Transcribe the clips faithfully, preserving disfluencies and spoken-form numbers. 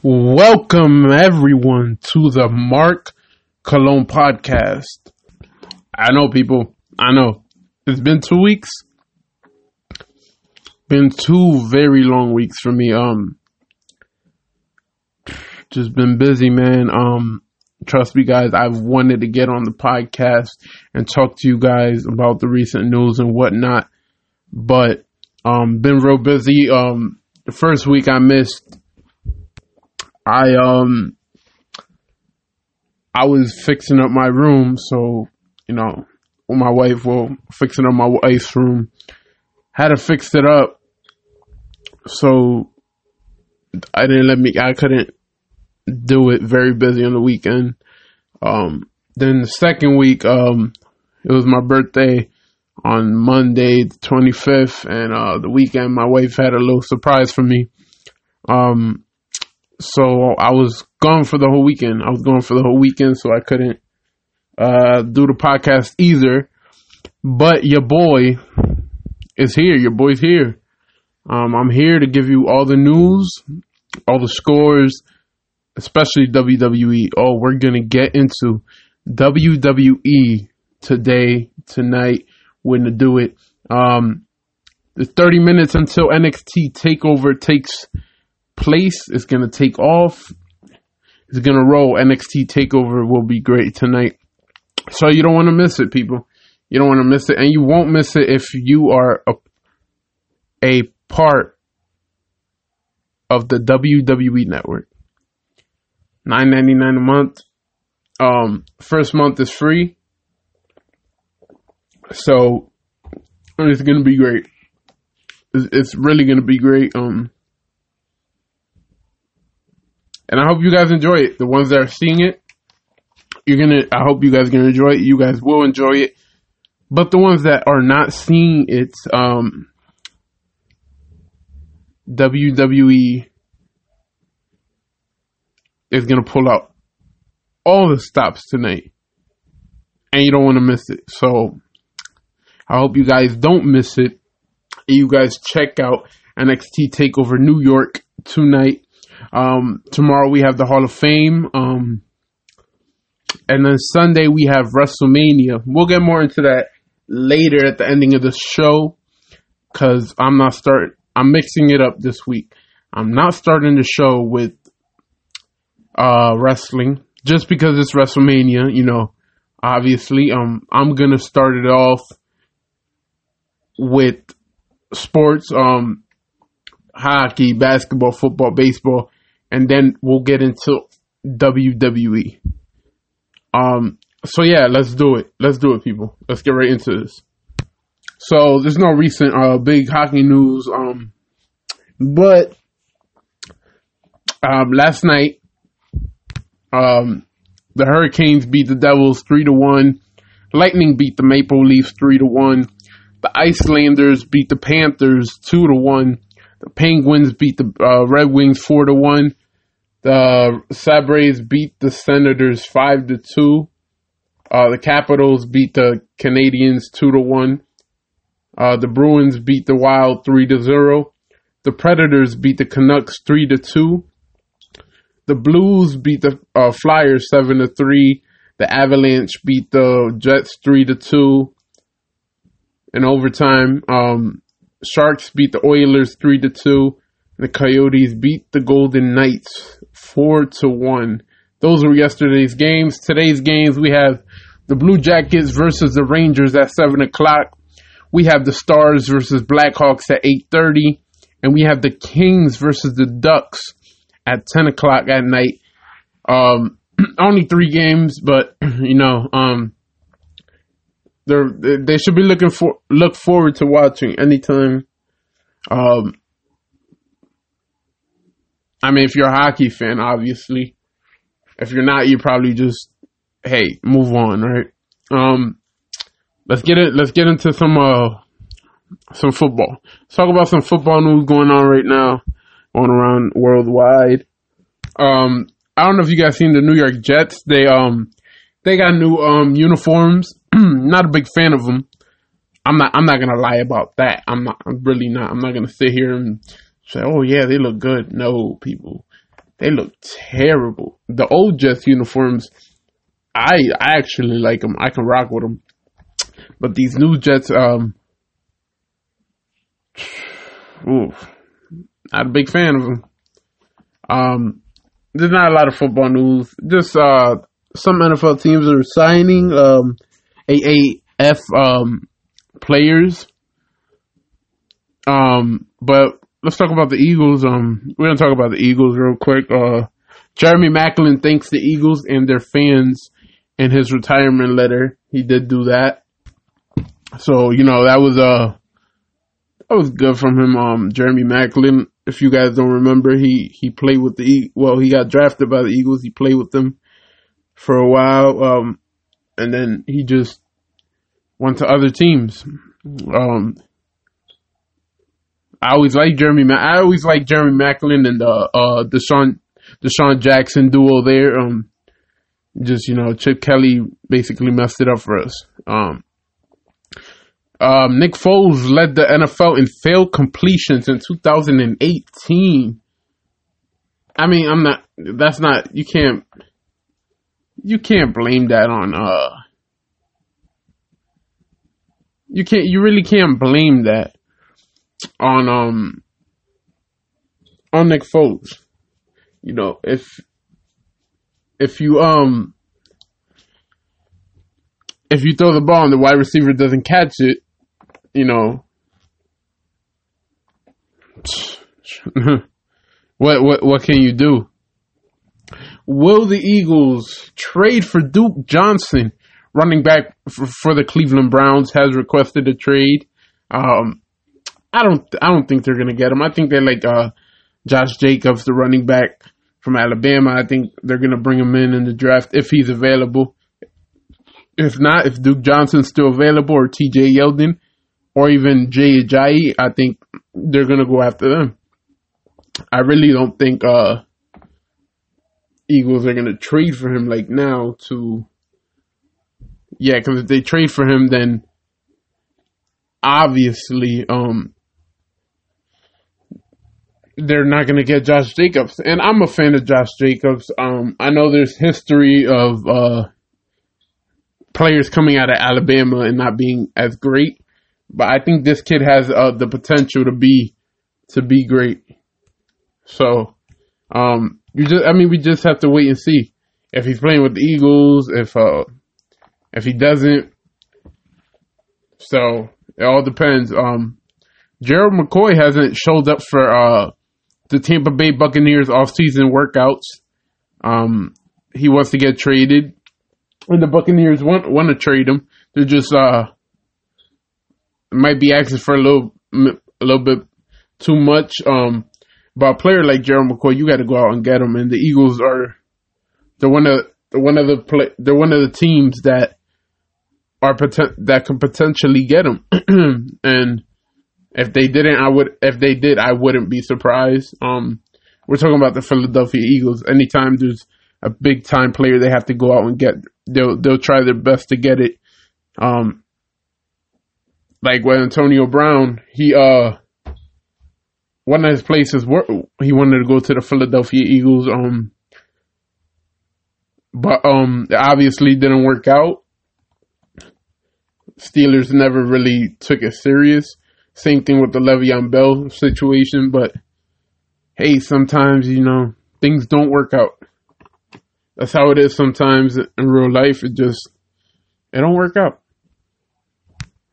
Welcome everyone to the Mark Cologne podcast. I know people, I know. It's been two weeks. Been two very long weeks for me. Um, just been busy, man. Um, trust me guys, I've wanted to get on the podcast and talk to you guys about the recent news and whatnot. But, um, been real busy. Um, the first week I missed. I um I was fixing up my room, so you know, my wife well fixing up my wife's room. Had to fix it up, so I didn't let me. I couldn't do it. Very busy on the weekend. Um, then the second week, um, it was my birthday on Monday the twenty-fifth, and uh, the weekend my wife had a little surprise for me. Um. So I was gone for the whole weekend. I was gone for the whole weekend, so I couldn't uh, do the podcast either. But your boy is here. Your boy's here. Um, I'm here to give you all the news, all the scores, especially W W E. Oh, we're going to get into W W E today, tonight. We're going to do it. Um, it's thirty minutes until N X T TakeOver takes place. Is going to take off. It's going to roll. N X T TakeOver will be great tonight. So you don't want to miss it, people. You don't want to miss it. And you won't miss it if you are a, a part of the W W E Network. nine ninety-nine a month. Um, first month is free. So it's going to be great. It's, it's really going to be great. Um, And I hope you guys enjoy it. The ones that are seeing it, you're gonna. I hope you guys are gonna enjoy it. You guys will enjoy it. But the ones that are not seeing it, um, W W E is gonna pull out all the stops tonight, and you don't want to miss it. So I hope you guys don't miss it. You guys check out N X T TakeOver New York tonight. Um, tomorrow we have the Hall of Fame, um, and then Sunday we have WrestleMania. We'll get more into that later at the ending of the show, because I'm not starting, I'm mixing it up this week. I'm not starting the show with uh, wrestling, just because it's WrestleMania, you know, obviously. Um, I'm going to start it off with sports, um, hockey, basketball, football, baseball, and then we'll get into W W E. Um, so yeah, let's do it. Let's do it, people. Let's get right into this. So there's no recent uh, big hockey news, um, but um, last night um, the Hurricanes beat the Devils three to one. Lightning beat the Maple Leafs three to one. The Islanders beat the Panthers two to one. The Penguins beat the uh, Red Wings four to one. The Sabres beat the Senators five to two. Uh, the Capitals beat the Canadiens two to one. Uh, the Bruins beat the Wild three to zero. The Predators beat the Canucks three to two. The Blues beat the uh, Flyers seven to three. The Avalanche beat the Jets three to two. In overtime, um... Sharks beat the Oilers three to two. The Coyotes beat the Golden Knights four to one. Those were yesterday's games. Today's games, we have the Blue Jackets versus the Rangers at seven o'clock. We have the Stars versus Blackhawks at eight thirty, and we have the Kings versus the Ducks at ten o'clock at night. Um, only three games, but you know, um. They they should be looking for look forward to watching anytime. Um, I mean, if you're a hockey fan, obviously. If you're not, you probably just hey move on, right? Um, let's get it. Let's get into some uh some football. Let's talk about some football news going on right now, going around worldwide. Um, I don't know if you guys seen the New York Jets. They um they got new um uniforms. Not a big fan of them. I'm not. I'm not gonna lie about that. I'm not. I'm really not. I'm not gonna sit here and say, "Oh yeah, they look good." No, people. They look terrible. The old Jets uniforms, I I actually like them. I can rock with them. But these new Jets, um, ooh, not a big fan of them. Um, there's not a lot of football news. Just uh, some N F L teams are signing um, A A F um, players. Um, but let's talk about the Eagles. Um, we're gonna talk about the Eagles real quick. Uh, Jeremy Maclin thanks the Eagles and their fans in his retirement letter. He did do that. So, you know, that was uh that was good from him. Um, Jeremy Maclin, if you guys don't remember, he, he played with the E- well, he got drafted by the Eagles. He played with them for a while, um, and then he just went to other teams. Um, I always like Jeremy. Ma- I always like Jeremy Maclin and the uh, Deshaun Deshaun Jackson duo there. Um, just you know, Chip Kelly basically messed it up for us. Um. Um, Nick Foles led the N F L in failed completions in two thousand eighteen. I mean, I'm not, that's not, you can't, you can't blame that on, uh, you can't, you really can't blame that on, um, on Nick Foles. You know, if, if you, um, if you throw the ball and the wide receiver doesn't catch it, you know, what what what can you do? Will the Eagles trade for Duke Johnson? Running back for, for the Cleveland Browns has requested a trade. Um, I don't I don't think they're gonna get him. I think they're like uh, Josh Jacobs, the running back from Alabama. I think they're gonna bring him in in the draft if he's available. If not, if Duke Johnson's still available, or T J Yeldon, or even Jay Ajayi, I think they're going to go after them. I really don't think uh, Eagles are going to trade for him like now to... Yeah, because if they trade for him, then obviously um, they're not going to get Josh Jacobs. And I'm a fan of Josh Jacobs. Um, I know there's history of... Uh, players coming out of Alabama and not being as great, but I think this kid has uh, the potential to be to be great. So, um, you just I mean, we just have to wait and see if he's playing with the Eagles, if uh, if he doesn't. So it all depends. Um, Gerald McCoy hasn't showed up for uh, the Tampa Bay Buccaneers off-season workouts. Um, he wants to get traded. And the Buccaneers want want to trade him. They're just uh might be asking for a little a little bit too much. Um, but a player like Gerald McCoy, you got to go out and get him. And the Eagles are the one of the one of the play, they're one of the teams that are poten- that can potentially get him. And if they didn't, I would. If they did, I wouldn't be surprised. Um, we're talking about the Philadelphia Eagles. Anytime there's a big time player, they have to go out and get. They'll they'll try their best to get it. Um, like with Antonio Brown, he uh, one of his places were he wanted to go to the Philadelphia Eagles. Um, but um, it obviously didn't work out. Steelers never really took it serious. Same thing with the Le'Veon Bell situation. But hey, sometimes you know things don't work out. That's how it is sometimes in real life. It just, it don't work out.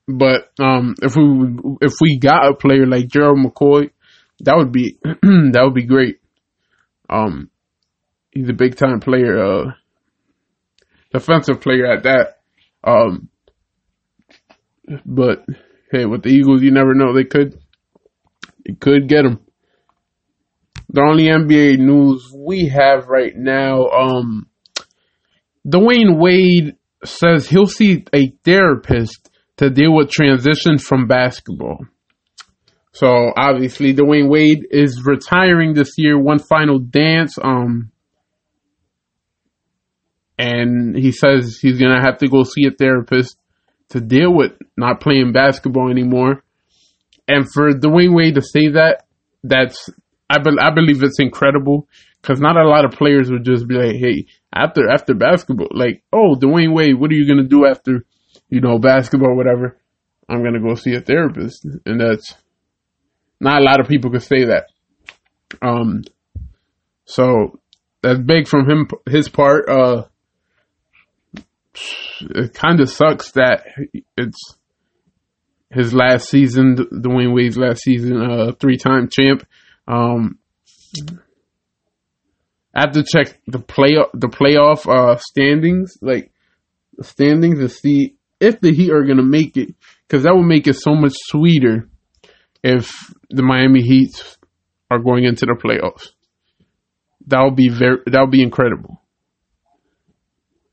But um, if we if we got a player like Gerald McCoy, that would be that would be great. Um, he's a big time player, uh, defensive player at that. Um, but hey, with the Eagles, you never know. They could, they could get him. The only N B A news we have right now, um, Dwyane Wade says he'll see a therapist to deal with transition from basketball. So, obviously, Dwyane Wade is retiring this year, one final dance. Um, and he says he's going to have to go see a therapist to deal with not playing basketball anymore. And for Dwyane Wade to say that, that's... I, be- I believe it's incredible Because not a lot of players would just be like, hey, after after basketball, like, oh, Dwyane Wade, what are you going to do after, you know, basketball, whatever? I'm going to go see a therapist. And that's, not a lot of people could say that. Um, so that's big from him, his part. Uh, it kind of sucks that it's his last season, Dwyane Wade's last season, uh, three-time champ. Um, I have to check the play the playoff uh, standings, like standings, to see if the Heat are gonna make it, because that would make it so much sweeter if the Miami Heat are going into the playoffs. That would be very that would be incredible.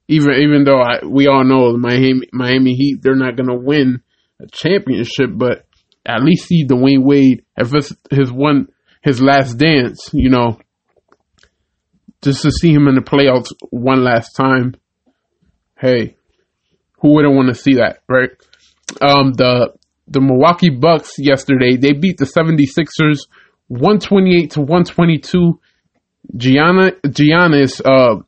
Even even though I, we all know the Miami Miami Heat, they're not gonna win a championship, but at least see Dwyane Wade, if it's his one his last dance, you know. Just to see him in the playoffs one last time, hey, who wouldn't want to see that, right? Um, the the Milwaukee Bucks yesterday, they beat the seventy-sixers one twenty-eight to one twenty-two. Gianna, Giannis, uh,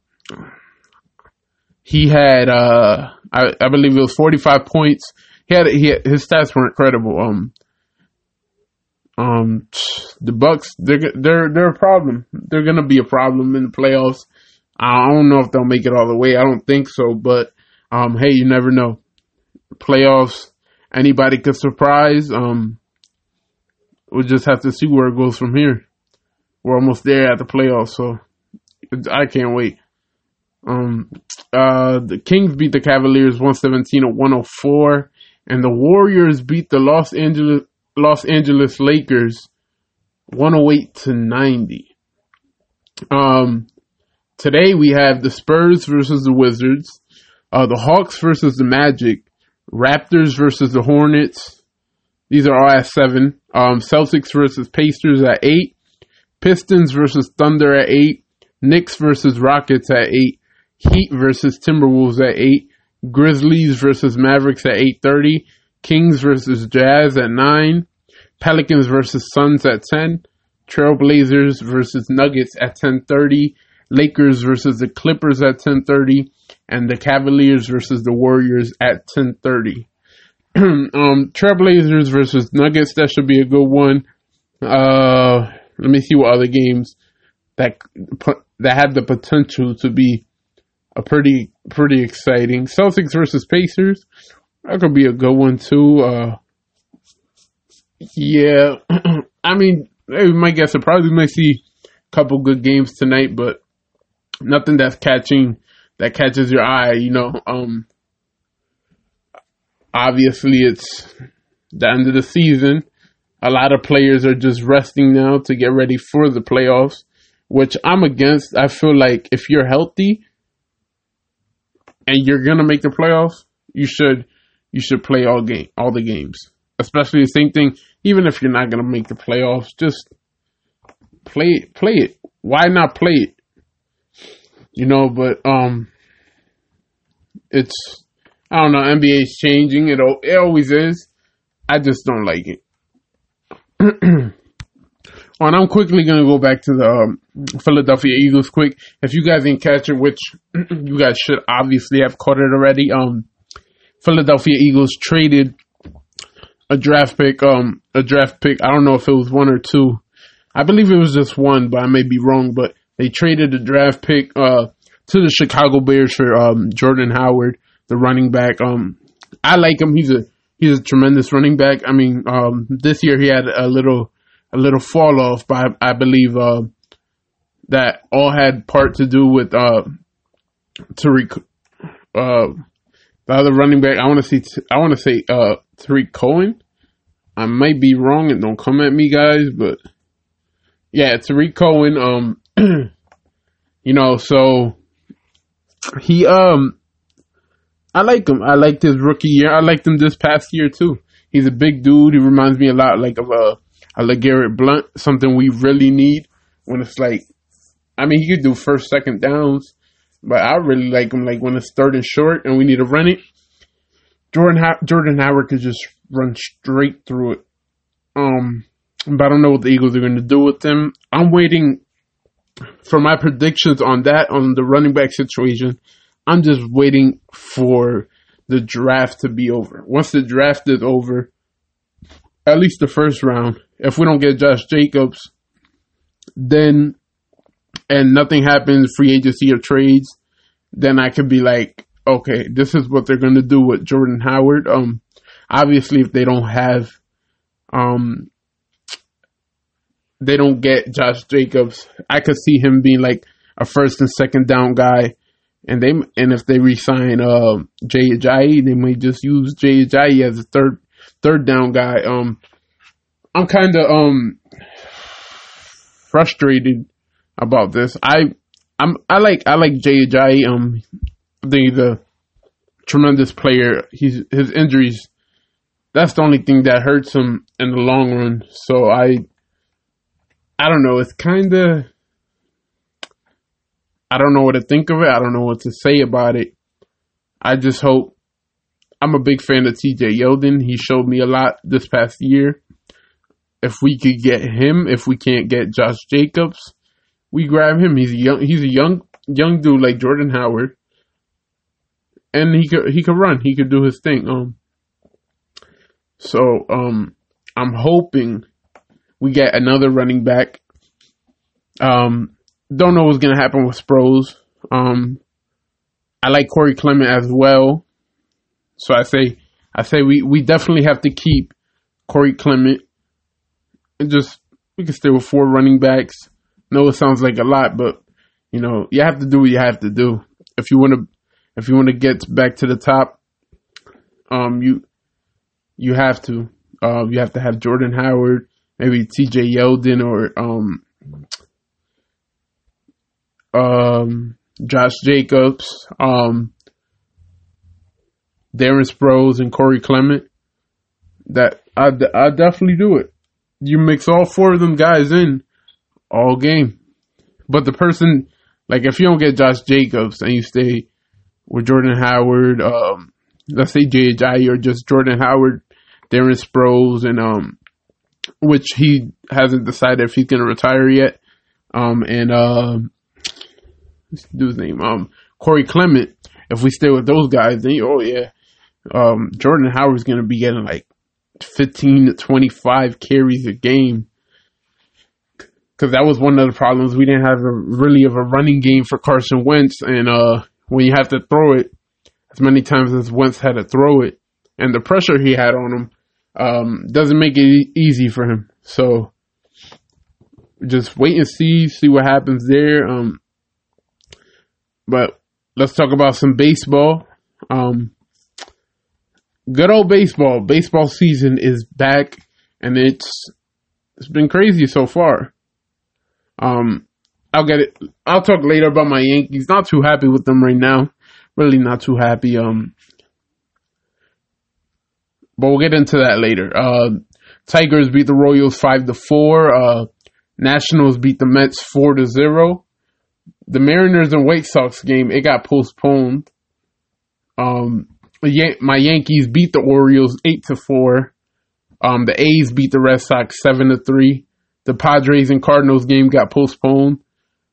he had, uh, I, I believe it was forty-five points. He had, he had, his stats were incredible. Um, Um, the Bucks, they're they're they're a problem. They're gonna be a problem in the playoffs. I don't know if they'll make it all the way. I don't think so, but um, hey, you never know. Playoffs, anybody could surprise. Um, we'll just have to see where it goes from here. We're almost there at the playoffs, so I can't wait. Um, uh, the Kings beat the Cavaliers one seventeen to one oh four, and the Warriors beat the Los Angeles. Los Angeles Lakers one oh eight to ninety. Um, today we have the Spurs versus the Wizards, uh, the Hawks versus the Magic, Raptors versus the Hornets. These are all at seven. Um, Celtics versus Pacers at eight. Pistons versus Thunder at eight. Knicks versus Rockets at eight. Heat versus Timberwolves at eight. Grizzlies versus Mavericks at eight thirty. Kings versus Jazz at nine, Pelicans versus Suns at ten, Trailblazers versus Nuggets at ten thirty, Lakers versus the Clippers at ten thirty, and the Cavaliers versus the Warriors at ten thirty. um, Trailblazers versus Nuggets, that should be a good one. Uh, let me see what other games that that have the potential to be a pretty pretty exciting. Celtics versus Pacers. That could be a good one, too. Uh, yeah. I mean, we might get surprised. We might see a couple good games tonight, but nothing that's catching, that catches your eye, you know. Um, obviously, it's the end of the season. A lot of players are just resting now to get ready for the playoffs, which I'm against. I feel like if you're healthy and you're going to make the playoffs, you should... You should play all game, all the games, especially the same thing. Even if you're not gonna make the playoffs, just play it, play it. Why not play it? You know, but um, it's I don't know. N B A is changing. It it always is. I just don't like it. Oh, and I'm quickly gonna go back to the um, Philadelphia Eagles. Quick, if you guys didn't catch it, which you guys should obviously have caught it already. Um. Philadelphia Eagles traded a draft pick, um, a draft pick. I don't know if it was one or two. I believe it was just one, but I may be wrong. But they traded a draft pick uh, to the Chicago Bears for um, Jordan Howard, the running back. Um, I like him. He's a he's a tremendous running back. I mean, um, this year he had a little a little fall off, but I, I believe uh, that all had part to do with uh, Tariq. Uh, The other running back, I want to see. I want to say uh, Tariq Cohen. I might be wrong, and don't come at me, guys. But yeah, Tariq Cohen. Um, you know, so he. Um, I like him. I liked his rookie year. I liked him this past year too. He's a big dude. He reminds me a lot, like of a, a LeGarrette Blount. Something we really need when it's like, I mean, he could do first, second downs. But I really like him, like when it's third and short and we need to run it. Jordan How- Jordan Howard could just run straight through it. Um, but I don't know what the Eagles are going to do with him. I'm waiting for my predictions on that, on the running back situation, I'm just waiting for the draft to be over. Once the draft is over, at least the first round, if we don't get Josh Jacobs, then, and nothing happens, free agency or trades, then I could be like, okay, this is what they're going to do with Jordan Howard. Um, obviously, if they don't have, um, they don't get Josh Jacobs, I could see him being like a first and second down guy. And they, and if they re-sign uh, Jay Ajayi, they may just use Jay Ajayi as a third third down guy. Um, I'm kind of um frustrated about this. I I'm I like I like Jay Ajayi. Um, I think he's a tremendous player. He's his injuries, that's the only thing that hurts him in the long run. So I I don't know. It's kind of, I don't know what to think of it. I don't know what to say about it. I just hope, I'm a big fan of T J Yeldon. He showed me a lot this past year. If we could get him, if we can't get Josh Jacobs, we grab him. He's a young, he's a young, young dude like Jordan Howard, and he could, he could run. He could do his thing. Um. So um, I'm hoping we get another running back. Um. Don't know what's going to happen with Sproles. Um, I like Corey Clement as well. So I say I say we, we definitely have to keep Corey Clement. And just, we can stay with four running backs. I know it sounds like a lot, but, you know, you have to do what you have to do. If you want to if you want to get back to the top, um, you you have to. Uh, you have to have Jordan Howard, maybe T J Yeldon, or um. Um, Josh Jacobs, um, Darren Sproles, and Corey Clement. That I I definitely do it. You mix all four of them guys in all game, but the person, like, if you don't get Josh Jacobs and you stay with Jordan Howard, um, let's say Jay Ajayi, or just Jordan Howard, Darren Sproles, and um, which he hasn't decided if he's gonna retire yet, um, and um. Uh, dude's name, um, Corey Clement. If we stay with those guys, then oh yeah, um, Jordan Howard's gonna be getting like fifteen to twenty-five carries a game. Because that was one of the problems, we didn't have a, really of a running game for Carson Wentz, and uh, when you have to throw it as many times as Wentz had to throw it, and the pressure he had on him, um, doesn't make it easy for him. So just wait and see, see what happens there. Um. But let's talk about some baseball. Um, good old baseball. Baseball season is back, and it's it's been crazy so far. Um, I'll get it. I'll talk later about my Yankees. Not too happy with them right now. Really not too happy. Um, but we'll get into that later. Uh, Tigers beat the Royals five to four. Uh, Nationals beat the Mets four to zero. The Mariners and White Sox game, it got postponed. Um, my Yankees beat the Orioles eight to four. Um, the A's beat the Red Sox seven to three. The Padres and Cardinals game got postponed.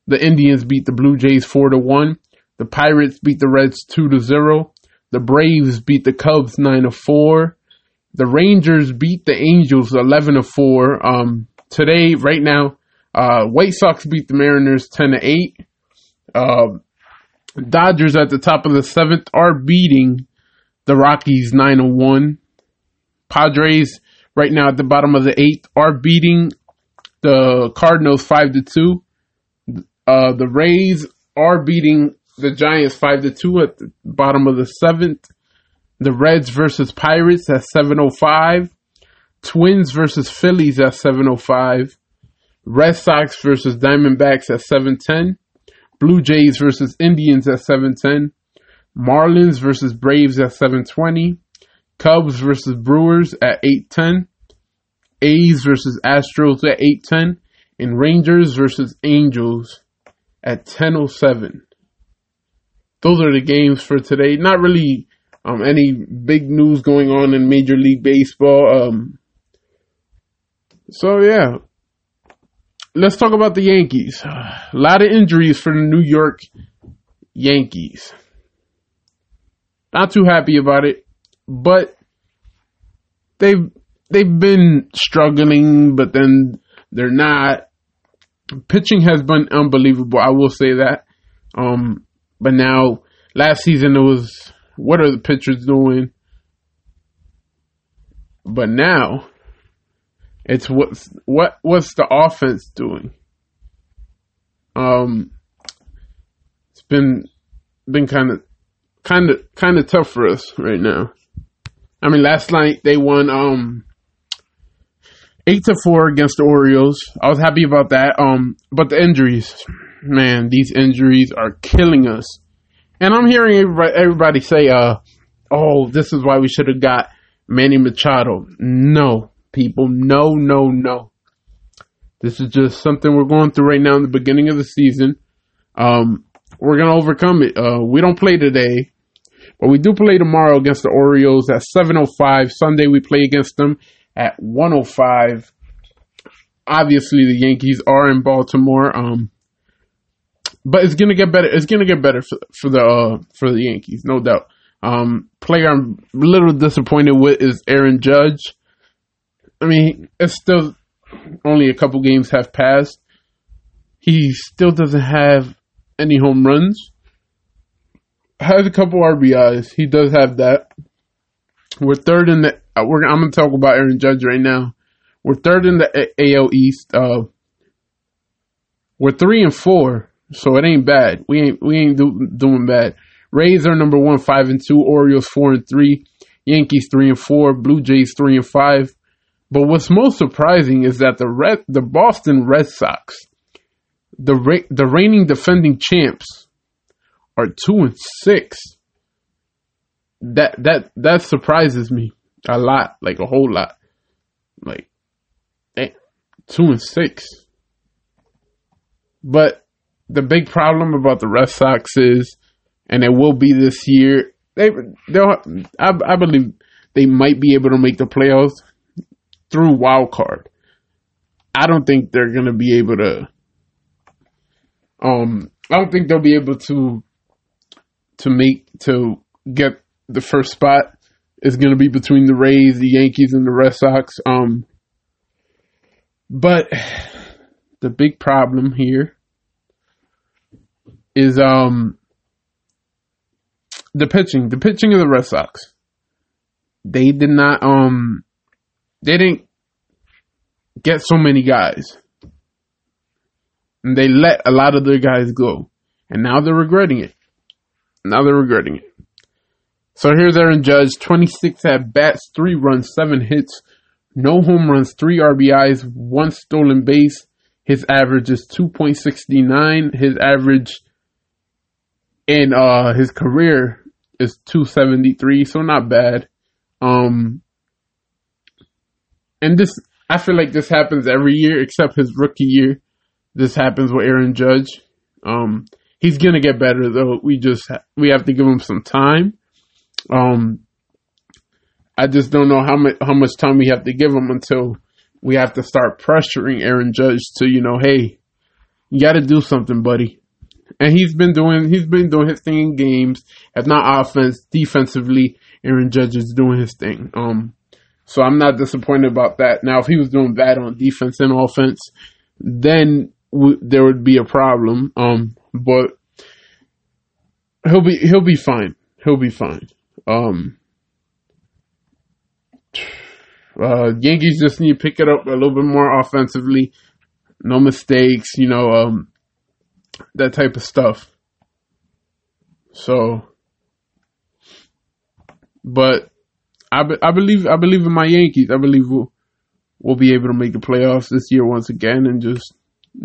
The Indians beat the Blue Jays four to one. The Pirates beat the Reds two to zero. The Braves beat the Cubs nine to four. The Rangers beat the Angels eleven to four. Um, today, right now, uh, White Sox beat the Mariners ten to eight. Uh, Dodgers at the top of the seventh are beating the Rockies nine to one. Padres right now at the bottom of the eighth are beating the Cardinals five to two. Uh, the Rays are beating the Giants five to two at the bottom of the seventh. The Reds versus Pirates at seven oh five. Twins versus Phillies at seven oh five. Red Sox versus Diamondbacks at seven ten. Blue Jays versus Indians at seven ten. Marlins versus Braves at seven twenty. Cubs versus Brewers at eight ten. A's versus Astros at eight ten. And Rangers versus Angels at ten oh seven. Those are the games for today. Not really um, any big news going on in Major League Baseball. Um, so, yeah. let's talk about the Yankees. A lot of injuries for the New York Yankees. Not too happy about it, but they've they've been struggling, but then they're not. Pitching has been unbelievable, I will say that. Um, but now, last season it was, what are the pitchers doing? But now, it's what's, what, what's the offense doing? Um, it's been, been kind of, kind of, kind of tough for us right now. I mean, last night they won, um, eight to four against the Orioles. I was happy about that. Um, but the injuries, man, these injuries are killing us. And I'm hearing everybody say, uh, oh, this is why we should have got Manny Machado. No. People, no, no, no. This is just something we're going through right now in the beginning of the season. Um, we're going to overcome it. Uh, we don't play today, but we do play tomorrow against the Orioles at seven oh five. Sunday we play against them at one oh five. Obviously, the Yankees are in Baltimore, um, but it's going to get better. It's going to get better for, for the uh, for the Yankees, no doubt. Um, player I'm a little disappointed with is Aaron Judge. I mean, it's still only a couple games have passed. He still doesn't have any home runs. Has a couple R B Is. He does have that. We're third in the. We're, I'm going to talk about Aaron Judge right now. We're third in the A L East. Uh, we're three and four, so it ain't bad. We ain't we ain't do, doing bad. Rays are number one, five and two. Orioles four and three. Yankees three and four. Blue Jays three and five. But what's most surprising is that the Red, the Boston Red Sox, the re, the reigning defending champs, are two and six. That that that surprises me a lot, like a whole lot, like dang, two and six. But the big problem about the Red Sox is, and it will be this year, they they'll I, I believe they might be able to make the playoffs through wild card. I don't think they're going to be able to um I don't think they'll be able to to make to get the first spot. It's going to be between the Rays, the Yankees, and the Red Sox. Um but the big problem here is um the pitching, the pitching of the Red Sox. They did not um They didn't get so many guys. And they let a lot of their guys go. And now they're regretting it. Now they're regretting it. So here's Aaron Judge, twenty-six at-bats, three runs, seven hits, no home runs, three R B Is, one stolen base. His average is two point six nine. His average in uh, his career is two seventy-three, so not bad. Um... And this, I feel like this happens every year, except his rookie year. This happens with Aaron Judge. Um, he's gonna get better though. We just ha- we have to give him some time. Um, I just don't know how much how much time we have to give him until we have to start pressuring Aaron Judge to, you know, hey, you got to do something, buddy. And he's been doing he's been doing his thing in games. If not offense, defensively, Aaron Judge is doing his thing. Um. So I'm not disappointed about that. Now, if he was doing bad on defense and offense, then w- there would be a problem. Um, but he'll be he'll be fine. He'll be fine. Um, uh, Yankees just need to pick it up a little bit more offensively. No mistakes, you know, um, that type of stuff. So, but. I, be, I believe I believe in my Yankees. I believe we'll, we'll be able to make the playoffs this year once again and just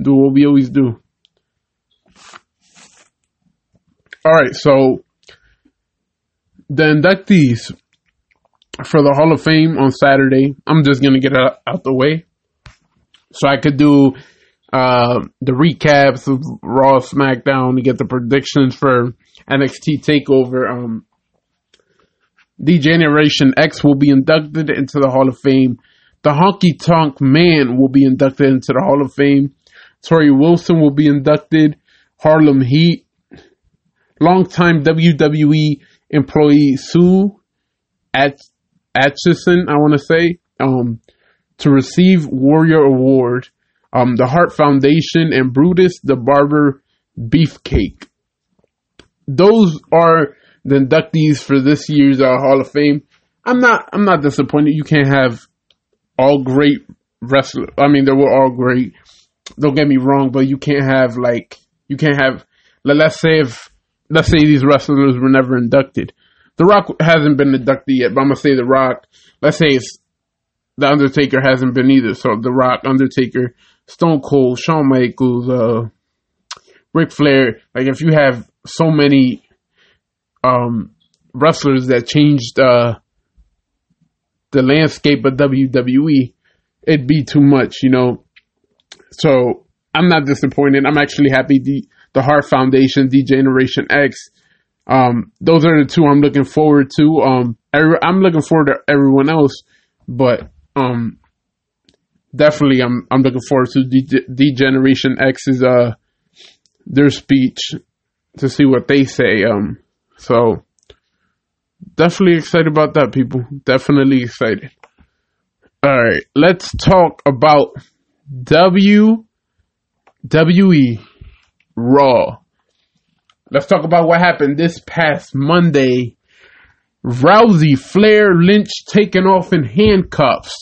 do what we always do. All right, so the inductees for the Hall of Fame on Saturday. I'm just going to get out, out the way so I could do uh, the recaps of Raw, SmackDown, to get the predictions for N X T TakeOver. Um The Generation X will be inducted into the Hall of Fame. The Honky Tonk Man will be inducted into the Hall of Fame. Torrey Wilson will be inducted. Harlem Heat. Longtime W W E employee Sue At- Atchison, I want to say, um, to receive Warrior Award. Um, the Hart Foundation and Brutus the Barber Beefcake. Those are the inductees for this year's uh, Hall of Fame. I'm not. I'm not disappointed. You can't have all great wrestlers. I mean, they were all great. Don't get me wrong, but you can't have like you can't have. Let's say if let's say these wrestlers were never inducted. The Rock hasn't been inducted yet, but I'm gonna say The Rock. Let's say it's The Undertaker hasn't been either. So The Rock, Undertaker, Stone Cold, Shawn Michaels, uh, Ric Flair. Like if you have so many um, wrestlers that changed uh, the landscape of W W E, it'd be too much, you know. So I'm not disappointed. I'm actually happy. The the Hart Foundation, the Generation X. Um, those are the two I'm looking forward to. Um, every, I'm looking forward to everyone else, but um, definitely I'm I'm looking forward to D, D Generation X's uh their speech to see what they say. Um, so definitely excited about that, people. Definitely excited. All right, let's talk about W W E Raw. Let's talk about what happened this past Monday. Rousey, Flair, Lynch taken off in handcuffs.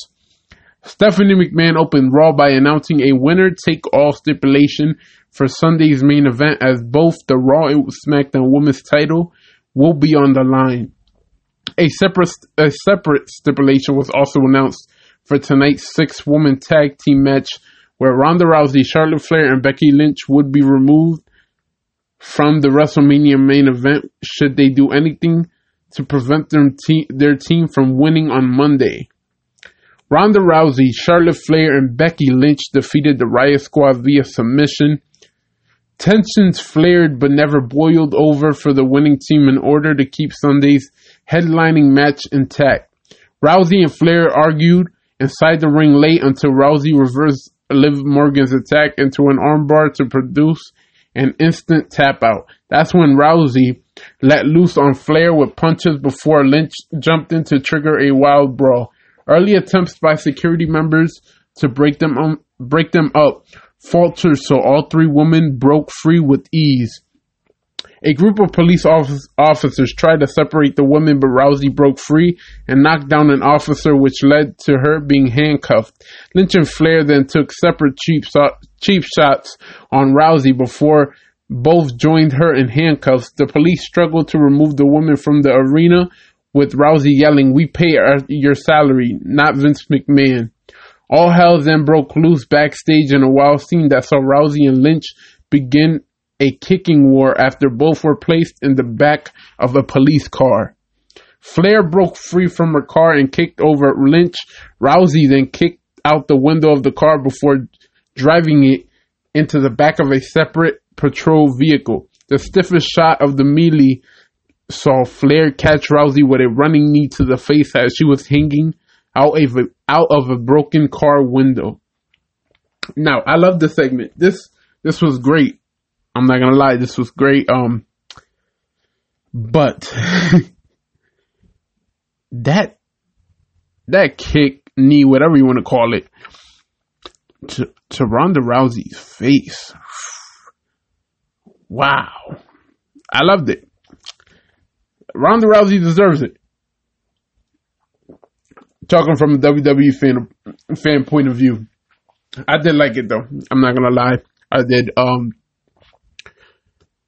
Stephanie McMahon opened Raw by announcing a winner-take-all stipulation for Sunday's main event, as both the Raw and SmackDown Women's title will be on the line. A separate a separate stipulation was also announced for tonight's six-woman tag team match, where Ronda Rousey, Charlotte Flair, and Becky Lynch would be removed from the WrestleMania main event should they do anything to prevent their team, their team from winning on Monday. Ronda Rousey, Charlotte Flair, and Becky Lynch defeated the Riot Squad via submission. Tensions flared but never boiled over for the winning team in order to keep Sunday's headlining match intact. Rousey and Flair argued inside the ring late until Rousey reversed Liv Morgan's attack into an armbar to produce an instant tap out. That's when Rousey let loose on Flair with punches before Lynch jumped in to trigger a wild brawl. Early attempts by security members to break them um, break them up faltered, so all three women broke free with ease. A group of police office, officers tried to separate the women, but Rousey broke free and knocked down an officer, which led to her being handcuffed. Lynch and Flair then took separate cheap, cheap shots on Rousey before both joined her in handcuffs. The police struggled to remove the women from the arena, with Rousey yelling, "We pay our, your salary, not Vince McMahon." All hell then broke loose backstage in a wild scene that saw Rousey and Lynch begin a kicking war after both were placed in the back of a police car. Flair broke free from her car and kicked over Lynch. Rousey then kicked out the window of the car before driving it into the back of a separate patrol vehicle. The stiffest shot of the melee saw Flair catch Rousey with a running knee to the face as she was hanging out of a, out of a broken car window. Now, I love this segment. This this was great. I'm not gonna lie, this was great. Um, but that that kick, knee, whatever you want to call it, to, to Ronda Rousey's face. Wow, I loved it. Ronda Rousey deserves it. Talking from a W W E fan fan point of view, I did like it though. I'm not gonna lie, I did. Um.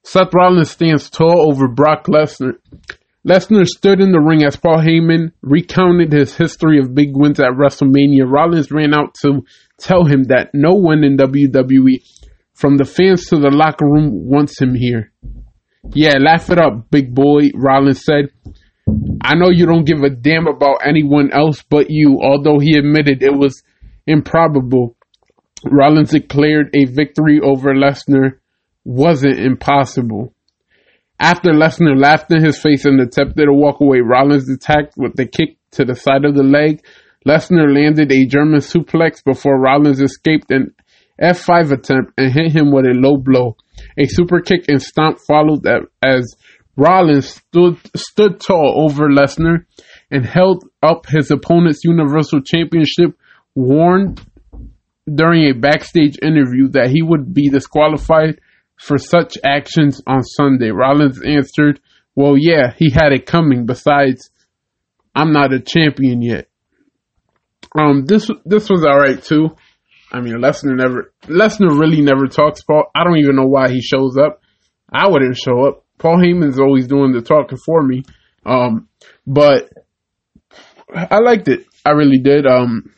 Seth Rollins stands tall over Brock Lesnar. Lesnar stood in the ring as Paul Heyman recounted his history of big wins at WrestleMania. Rollins ran out to tell him that no one in W W E, from the fans to the locker room, wants him here. "Yeah, laugh it up, big boy," Rollins said. "I know you don't give a damn about anyone else but you," although he admitted it was improbable. Rollins declared a victory over Lesnar wasn't impossible. After Lesnar laughed in his face and attempted to walk away, Rollins attacked with a kick to the side of the leg. Lesnar landed a German suplex before Rollins escaped and F five attempt and hit him with a low blow. A super kick and stomp followed as Rollins stood stood tall over Lesnar and held up his opponent's Universal Championship, warned during a backstage interview that he would be disqualified for such actions on Sunday. Rollins answered, "Well, yeah, he had it coming. Besides, I'm not a champion yet." Um, this this was all right too. I mean, Lesnar never Lesnar really never talks. Paul, I don't even know why he shows up. I wouldn't show up. Paul Heyman's always doing the talking for me. Um, but I liked it. I really did. Um,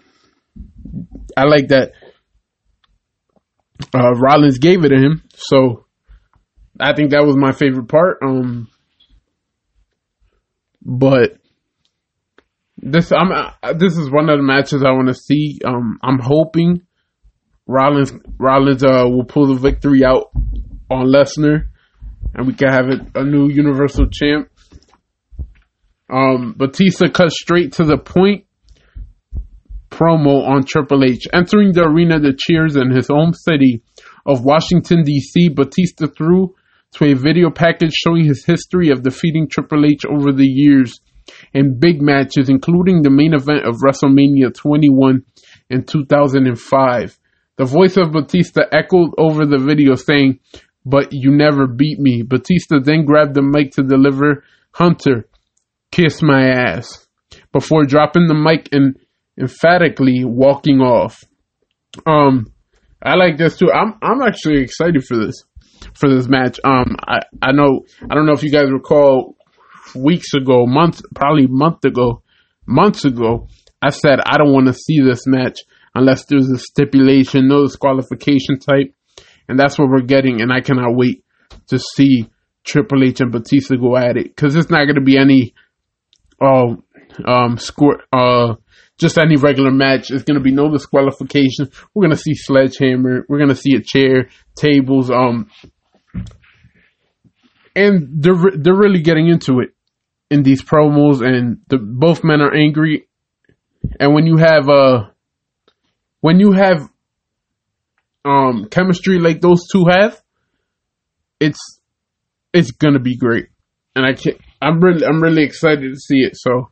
I like that uh, Rollins gave it to him. So I think that was my favorite part. Um, but this I'm uh, this is one of the matches I want to see. Um, I'm hoping Rollins Rollins uh, will pull the victory out on Lesnar, and we can have a, a new Universal Champ. Um, Batista cut straight to the point promo on Triple H. Entering the arena to cheers in his home city of Washington, D C, Batista threw to a video package showing his history of defeating Triple H over the years in big matches, including the main event of WrestleMania twenty-one in two thousand five. The voice of Batista echoed over the video saying, "But you never beat me." Batista then grabbed the mic to deliver "Hunter, kiss my ass," before dropping the mic and emphatically walking off. Um, I like this too. I'm I'm actually excited for this for this match. Um, I, I know I don't know if you guys recall weeks ago, months probably month ago, months ago, I said I don't want to see this match unless there's a stipulation, no disqualification type. And that's what we're getting, and I cannot wait to see Triple H and Batista go at it, because it's not going to be any, oh, um, score, uh, just any regular match. It's going to be no disqualification. We're going to see sledgehammer. We're going to see a chair, tables, um, and they're they're really getting into it in these promos, and the, both men are angry. And when you have uh, when you have Um, chemistry like those two have, it's it's gonna be great, and I can't. I'm really I'm really excited to see it. So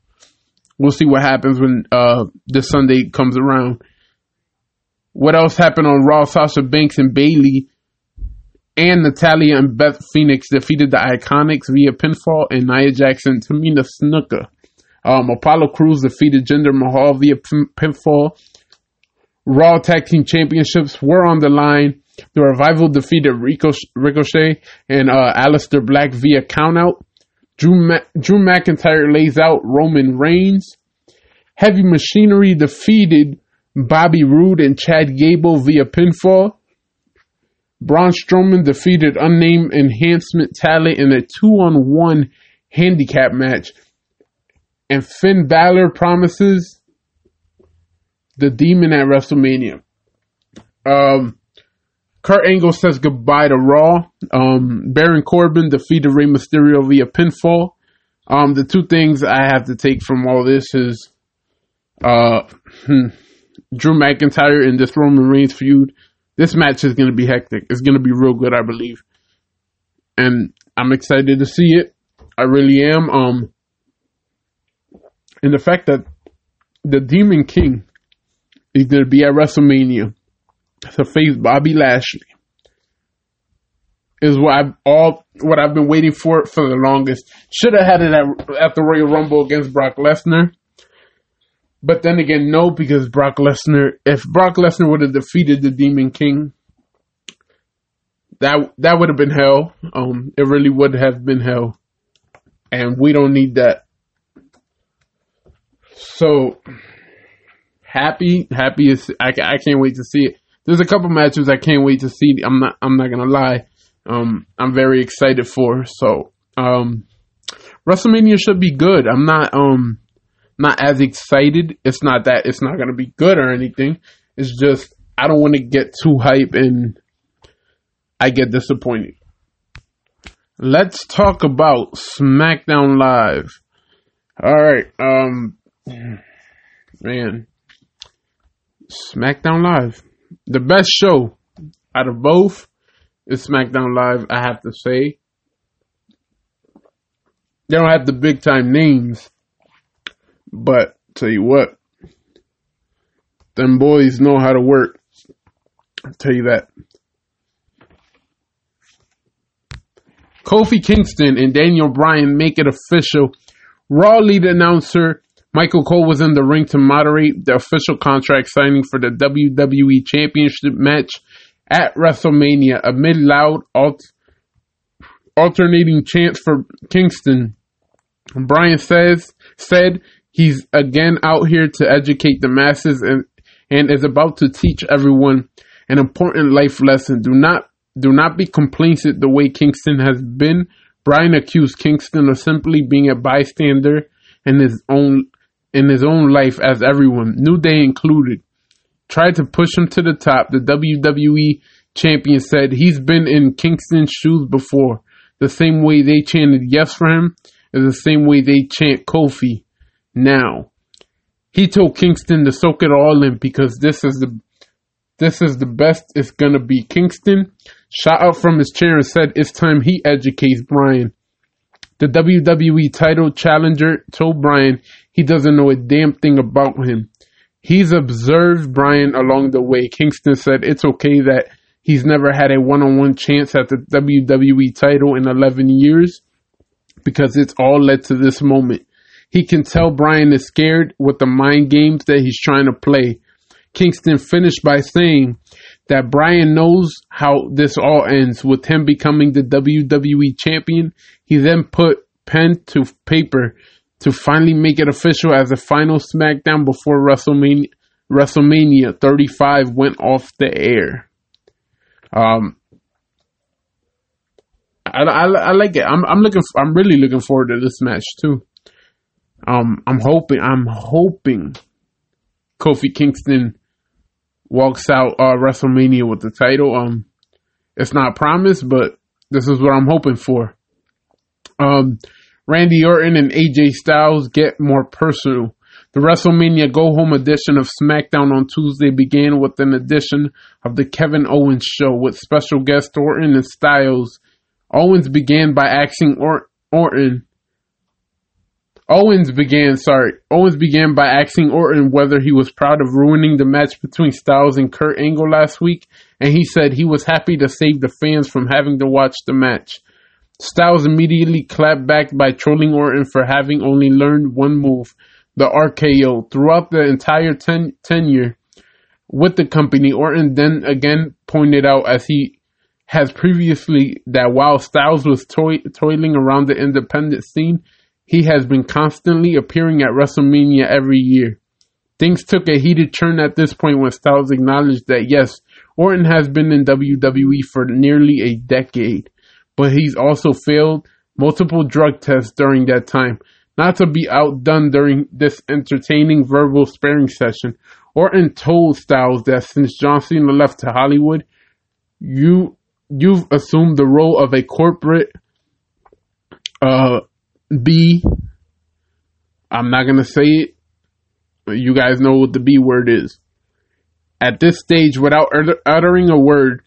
we'll see what happens when uh this Sunday comes around. What else happened on Raw? Sasha Banks and Bayley and Natalya and Beth Phoenix defeated the Iconics via pinfall and Nia Jackson, Tamina Snuka. Um, Apollo Crews defeated Jinder Mahal via pin- pinfall. Raw Tag Team Championships were on the line. The Revival defeated Ricochet, Ricochet and uh, Aleister Black via countout. Drew, Ma- Drew McIntyre lays out Roman Reigns. Heavy Machinery defeated Bobby Roode and Chad Gable via pinfall. Braun Strowman defeated Unnamed Enhancement Talent in a two-on-one handicap match. And Finn Balor promises the Demon at WrestleMania. Um, Kurt Angle says goodbye to Raw. Um, Baron Corbin defeated Rey Mysterio via pinfall. Um, the two things I have to take from all this is uh, hmm, Drew McIntyre and this Roman Reigns feud. This match is going to be hectic. It's going to be real good, I believe. And I'm excited to see it. I really am. Um, and the fact that the Demon King he's going to be at WrestleMania to face Bobby Lashley is what I've, all, what I've been waiting for for the longest. Should have had it at, at the Royal Rumble against Brock Lesnar. But then again, no, because Brock Lesnar, if Brock Lesnar would have defeated the Demon King, that that would have been hell. Um, it really would have been hell. And we don't need that. So Happy, happy is I, I can't wait to see it. There's a couple matches I can't wait to see. I'm not I'm not gonna lie. Um, I'm very excited for. So um, WrestleMania should be good. I'm not um not as excited. It's not that it's not gonna be good or anything. It's just I don't want to get too hype and I get disappointed. Let's talk about SmackDown Live. All right, um, man. SmackDown Live, the best show out of both, is SmackDown Live, I have to say. They don't have the big time names, but tell you what, them boys know how to work. I'll tell you that. Kofi Kingston and Daniel Bryan make it official. Raw lead announcer Michael Cole was in the ring to moderate the official contract signing for the W W E Championship match at WrestleMania amid loud alt- alternating chants for Kingston. Bryan says said he's again out here to educate the masses and, and is about to teach everyone an important life lesson. Do not Do not be complacent the way Kingston has been. Bryan accused Kingston of simply being a bystander in his own in his own life, as everyone, New Day included, tried to push him to the top. The W W E champion said he's been in Kingston's shoes before. The same way they chanted yes for him is the same way they chant Kofi now. He told Kingston to soak it all in because this is the This is the best it's going to be. Kingston shot up from his chair and said it's time he educates Bryan. The W W E title challenger told Bryan he doesn't know a damn thing about him. He's observed Bryan along the way. Kingston said it's okay that he's never had a one-on-one chance at the W W E title in eleven years because it's all led to this moment. He can tell Bryan is scared with the mind games that he's trying to play. Kingston finished by saying that Bryan knows how this all ends with him becoming the W W E champion. He then put pen to paper to finally make it official as the final SmackDown before WrestleMania, WrestleMania thirty-five went off the air. Um, I, I, I like it. I'm, I'm looking. I'm really looking forward to this match too. Um, I'm hoping. I'm hoping Kofi Kingston walks out uh, WrestleMania with the title. Um, it's not promised, but this is what I'm hoping for. Um, Randy Orton and A J Styles get more personal. The WrestleMania Go Home edition of SmackDown on Tuesday began with an edition of the Kevin Owens Show with special guest Orton and Styles. Owens began by asking or- Orton. Owens began, sorry, Owens began by asking Orton whether he was proud of ruining the match between Styles and Kurt Angle last week, and he said he was happy to save the fans from having to watch the match. Styles immediately clapped back by trolling Orton for having only learned one move, the R K O. Throughout the entire ten- tenure with the company, Orton then again pointed out, as he has previously, that while Styles was to- toiling around the independent scene, he has been constantly appearing at WrestleMania every year. Things took a heated turn at this point when Styles acknowledged that yes, Orton has been in W W E for nearly a decade, but he's also failed multiple drug tests during that time. Not to be outdone during this entertaining verbal sparring session, Orton told Styles that since John Cena left to Hollywood, you, you've assumed the role of a corporate, uh, B, I'm not going to say it, but you guys know what the B word is. At this stage, without uttering a word,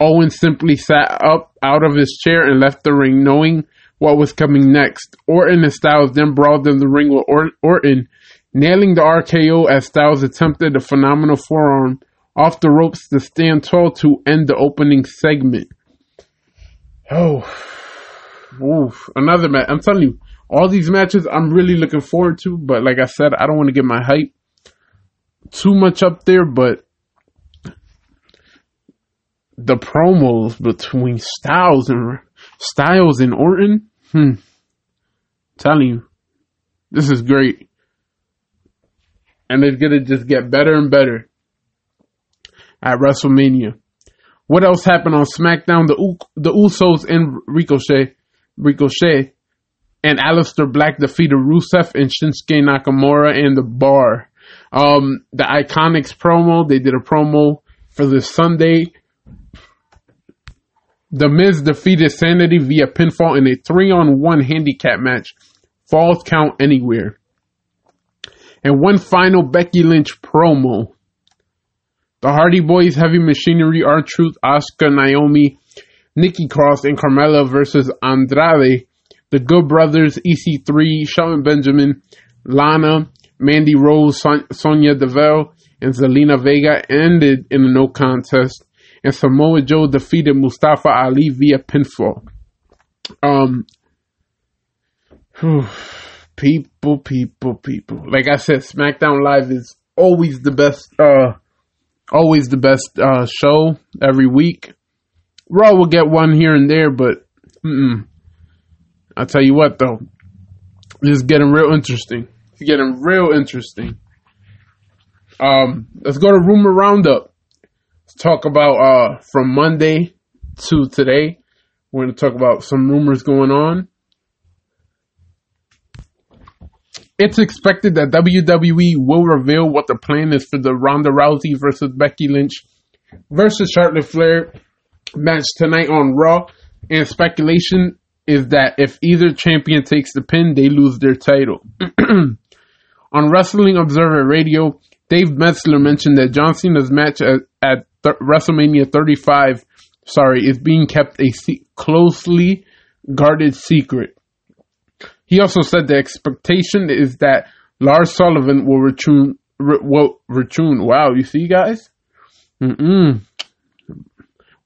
Owen simply sat up out of his chair and left the ring, knowing what was coming next. Orton and Styles then brawled in the ring with or- Orton, nailing the R K O as Styles attempted a phenomenal forearm off the ropes to stand tall to end the opening segment. Oh... Oof, another match. I'm telling you, all these matches I'm really looking forward to, but like I said, I don't want to get my hype too much up there, but the promos between Styles and Styles and Orton, hmm, I'm telling you, this is great. And it's going to just get better and better at WrestleMania. What else happened on SmackDown? The, U- the Usos and Ricochet Ricochet and Aleister Black defeated Rusev and Shinsuke Nakamura and The Bar. Um, the Iconics promo, they did a promo for this Sunday. The Miz defeated Sanity via pinfall in a three on one handicap match. Falls count anywhere. And one final Becky Lynch promo. The Hardy Boys, Heavy Machinery, R-Truth, Asuka, Naomi, Nikki Cross, and Carmella versus Andrade. The Good Brothers, E C three, Shelton Benjamin, Lana, Mandy Rose, Son- Sonya Deville, and Zelina Vega ended in a no contest. And Samoa Joe defeated Mustafa Ali via pinfall. Um, whew, people, people, people. Like I said, SmackDown Live is always the best. Uh, always the best uh, show every week. Raw will get one here and there, but mm-mm. I'll tell you what though, it's getting real interesting. It's getting real interesting. Um, let's go to Rumor Roundup. Let's talk about uh from Monday to today. We're going to talk about some rumors going on. It's expected that W W E will reveal what the plan is for the Ronda Rousey versus Becky Lynch versus Charlotte Flair match tonight on Raw. And speculation is that if either champion takes the pin, they lose their title. On Wrestling Observer Radio, Dave Metzler mentioned that John Cena's match at, at th- WrestleMania thirty-five, sorry, is being kept a se- closely guarded secret. He also said the expectation is that Lars Sullivan will return. Re- will return. Wow, you see, guys? Mm-mm.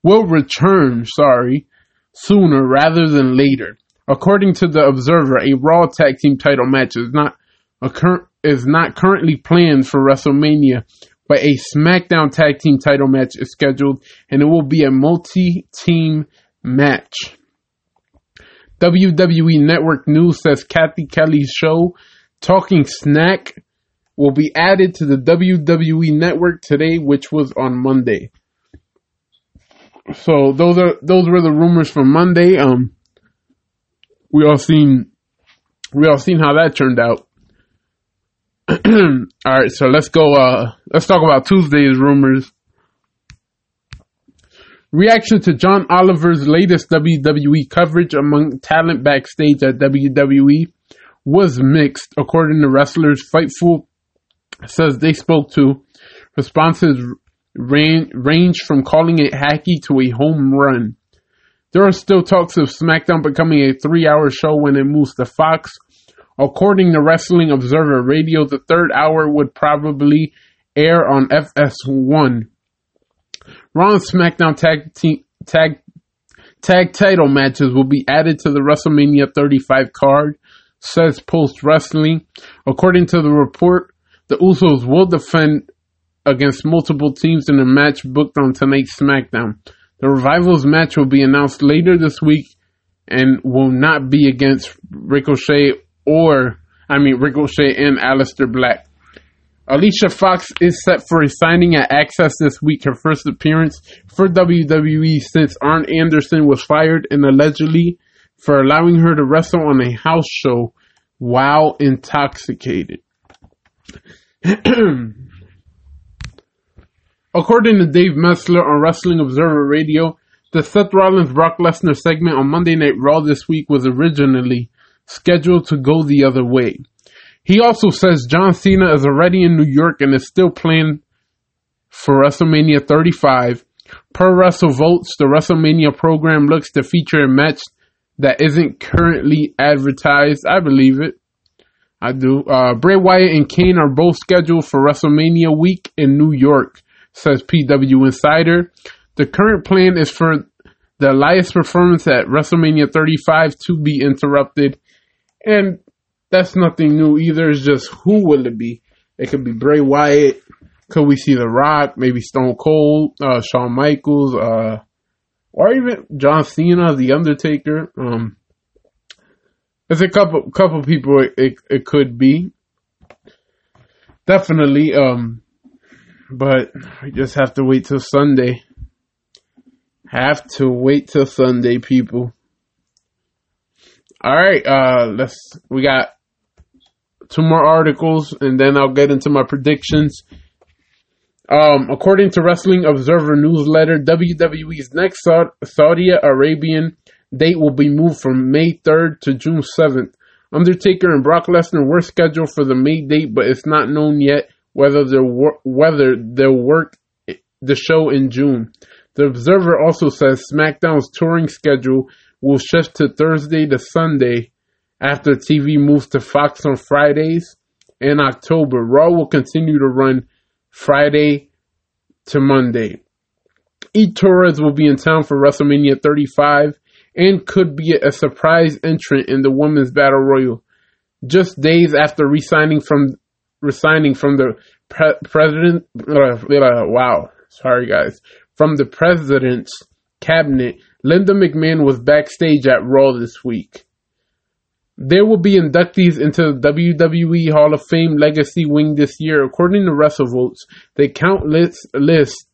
Will return, sorry, sooner rather than later. According to the Observer, a Raw Tag Team title match is not occur- is not currently planned for WrestleMania, but a SmackDown Tag Team title match is scheduled, and it will be a multi-team match. W W E Network News says Kathy Kelly's show, Talking Snack, will be added to the W W E Network today, which was on Monday. So those are those were the rumors from Monday. Um, we all seen we all seen how that turned out. All right, so let's go. Uh, let's talk about Tuesday's rumors. Reaction to John Oliver's latest W W E coverage among talent backstage at W W E was mixed, according to wrestlers. Fightful says they spoke to. Responses ran, range from calling it hacky to a home run. There are still talks of SmackDown becoming a three-hour show when it moves to Fox. According to Wrestling Observer Radio, the third hour would probably air on F S one. Raw and SmackDown tag, te- tag, tag title matches will be added to the WrestleMania thirty-five card, says Post Wrestling. According to the report, the Usos will defend against multiple teams in a match booked on tonight's SmackDown. The Revival's match will be announced later this week and will not be against Ricochet or, I mean, Ricochet and Aleister Black. Alicia Fox is set for a signing at Access this week, her first appearance for W W E since Arn Anderson was fired and allegedly for allowing her to wrestle on a house show while intoxicated. According to Dave Metzler on Wrestling Observer Radio, the Seth Rollins-Brock Lesnar segment on Monday Night Raw this week was originally scheduled to go the other way. He also says John Cena is already in New York and is still planned for WrestleMania thirty-five. Per WrestleVotes, the WrestleMania program looks to feature a match that isn't currently advertised. I believe it. I do. Uh, Bray Wyatt and Kane are both scheduled for WrestleMania week in New York, says P W Insider. The current plan is for the Elias performance at WrestleMania thirty-five to be interrupted, and that's nothing new either. It's just who will it be? It could be Bray Wyatt. Could we see The Rock? Maybe Stone Cold, uh, Shawn Michaels, uh, or even John Cena, The Undertaker. Um, there's a couple couple people it, it, it could be. Definitely. Um, but we just have to wait till Sunday. Have to wait till Sunday, people. All right, uh, let's. We got two more articles, and then I'll get into my predictions. Um, according to Wrestling Observer Newsletter, W W E's next Saudi Arabian date will be moved from May third to June seventh. Undertaker and Brock Lesnar were scheduled for the May date, but it's not known yet whether their wor- whether their work the show in June. The Observer also says SmackDown's touring schedule will shift to Thursday to Sunday after T V moves to Fox on Fridays in October. Raw will continue to run Friday to Monday. E. Torres will be in town for WrestleMania thirty-five and could be a surprise entrant in the Women's Battle Royal. Just days after resigning from resigning from the pre- president, uh, wow, sorry guys, from the president's cabinet, Linda McMahon was backstage at Raw this week. There will be inductees into the W W E Hall of Fame Legacy Wing this year, according to WrestleVotes. They countless list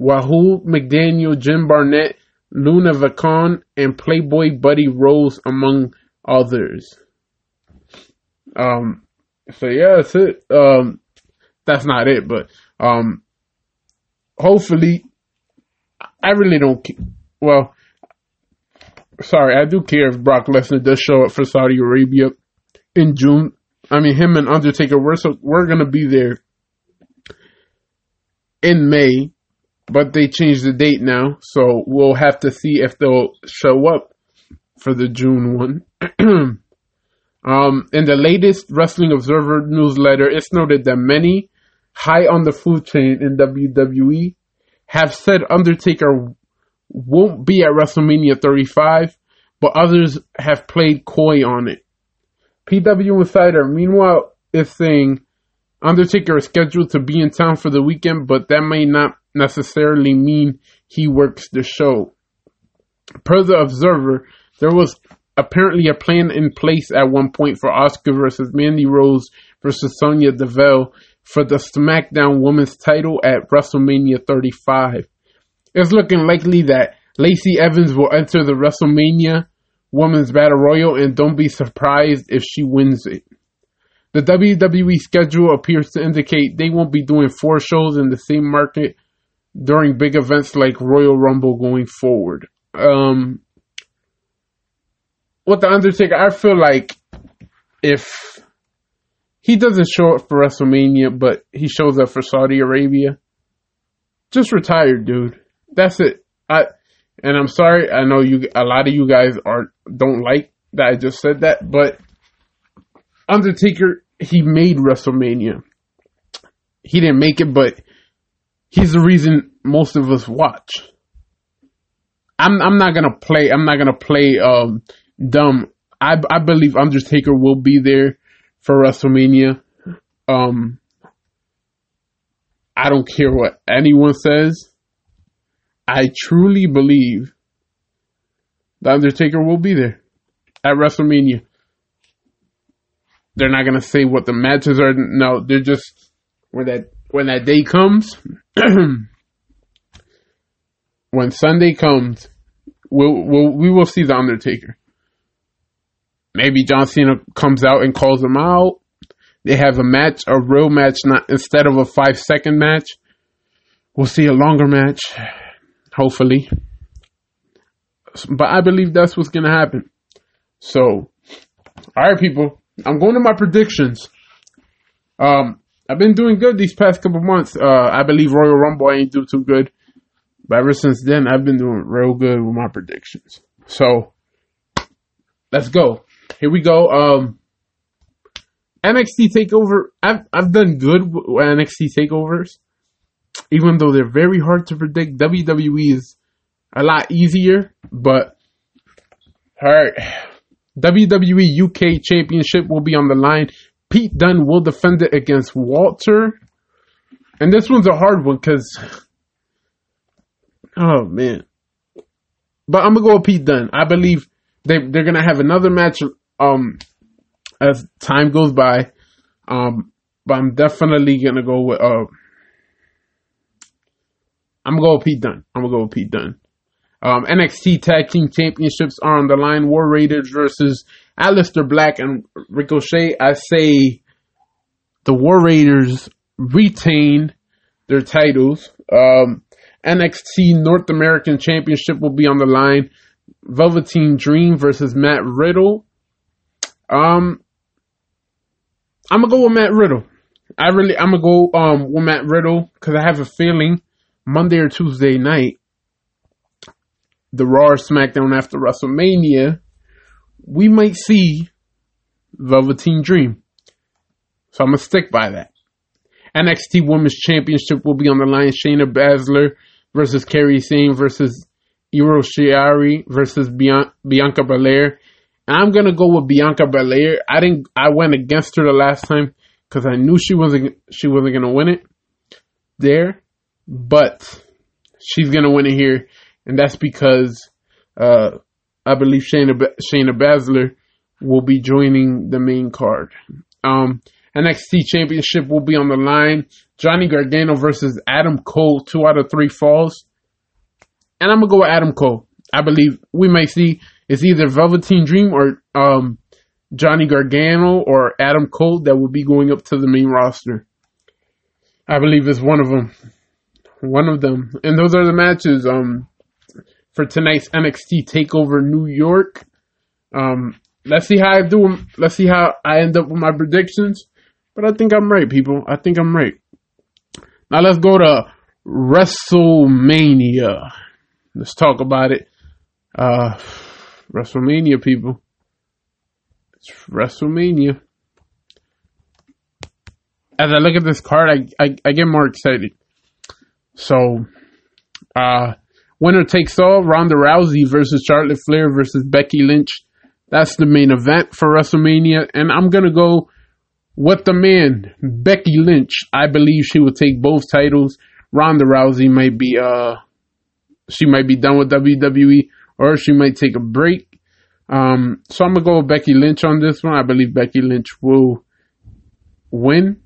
Wahoo McDaniel, Jim Barnett, Luna Vachon, and Playboy Buddy Rose, among others. Um, so yeah, that's it. Um, that's not it, but um, hopefully, I really don't. Ca- well, sorry, I do care if Brock Lesnar does show up for Saudi Arabia in June. I mean, him and Undertaker, we're so we're gonna be there in May. But they changed the date now, so we'll have to see if they'll show up for the June one. um, in the latest Wrestling Observer newsletter, it's noted that many high on the food chain in W W E have said Undertaker won't be at WrestleMania thirty-five, but others have played coy on it. P W Insider, meanwhile, is saying Undertaker is scheduled to be in town for the weekend, but that may not necessarily mean he works the show. Per the Observer, there was apparently a plan in place at one point for Oscar versus Mandy Rose versus Sonya Deville for the SmackDown Women's title at WrestleMania thirty-five. It's looking likely that Lacey Evans will enter the WrestleMania Women's Battle Royal, and don't be surprised if she wins it. The W W E schedule appears to indicate they won't be doing four shows in the same market during big events like Royal Rumble going forward. Um, with The Undertaker, I feel like if he doesn't show up for WrestleMania, but he shows up for Saudi Arabia, just retire, dude. That's it. I and I'm sorry. I know you. A lot of you guys are don't like that I just said that, but Undertaker, he made WrestleMania. He didn't make it, but he's the reason most of us watch. I'm I'm not gonna play. I'm not gonna play um, dumb. I I believe Undertaker will be there for WrestleMania. Um, I don't care what anyone says. I truly believe the Undertaker will be there at WrestleMania. They're not going to say what the matches are. No, they're just, when that when that day comes, when Sunday comes, we'll, we'll, we will see The Undertaker. Maybe John Cena comes out and calls him out. They have a match, a real match, not instead of a five-second match. We'll see a longer match, hopefully. But I believe that's what's going to happen. So, all right, people. I'm going to my predictions. Um, I've been doing good these past couple months. Uh, I believe Royal Rumble, I ain't do too good. But ever since then, I've been doing real good with my predictions. So, let's go. Here we go. Um, N X T TakeOver. I've, I've done good with N X T TakeOvers. Even though they're very hard to predict. W W E is a lot easier. But, alright. W W E U K Championship will be on the line. Pete Dunne will defend it against Walter. And this one's a hard one because, oh, man. But I'm going to go with Pete Dunne. I believe they, they're going to have another match um, as time goes by. Um, but I'm definitely going to go with, uh, I'm going to go with Pete Dunne. I'm going to go with Pete Dunne. Um, N X T Tag Team Championships are on the line. War Raiders versus Aleister Black and Ricochet. I say the War Raiders retain their titles. Um, N X T North American Championship will be on the line. Velveteen Dream versus Matt Riddle. Um, I'm going to go with Matt Riddle. I really, I'm going to go um, with Matt Riddle because I have a feeling Monday or Tuesday night, the Raw or SmackDown after WrestleMania, we might see Velveteen Dream. So I'm going to stick by that. N X T Women's Championship will be on the line. Shayna Baszler versus Kairi Sane versus Io Shirai versus Bian- Bianca Belair. And I'm going to go with Bianca Belair. I didn't. I went against her the last time because I knew she wasn't she wasn't going to win it there. But she's going to win it here. And that's because uh, I believe Shayna, ba- Shayna Baszler will be joining the main card. Um, N X T Championship will be on the line. Johnny Gargano versus Adam Cole, two out of three falls. And I'm going to go with Adam Cole. I believe we may see it's either Velveteen Dream or um, Johnny Gargano or Adam Cole that will be going up to the main roster. I believe it's one of them. One of them. And those are the matches um, for tonight's N X T TakeOver New York. Um, let's see how I do. Let's see how I end up with my predictions. But I think I'm right, people. I think I'm right. Now let's go to WrestleMania. Let's talk about it. Uh, WrestleMania, people. It's WrestleMania. As I look at this card, I, I, I get more excited. So, uh, winner takes all. Ronda Rousey versus Charlotte Flair versus Becky Lynch. That's the main event for WrestleMania. And I'm going to go with the man, Becky Lynch. I believe she will take both titles. Ronda Rousey might be, uh, she might be done with W W E, or she might take a break. Um, so I'm going to go with Becky Lynch on this one. I believe Becky Lynch will win,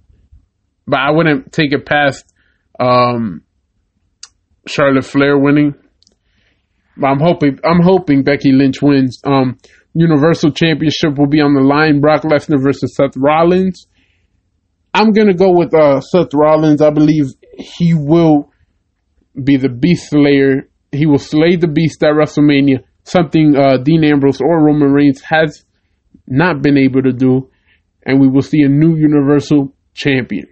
but I wouldn't take it past, um, Charlotte Flair winning. I'm hoping I'm hoping Becky Lynch wins. Um, Universal Championship will be on the line. Brock Lesnar versus Seth Rollins. I'm going to go with uh, Seth Rollins. I believe he will be the beast slayer. He will slay the beast at WrestleMania, something uh, Dean Ambrose or Roman Reigns has not been able to do, and we will see a new Universal Champion.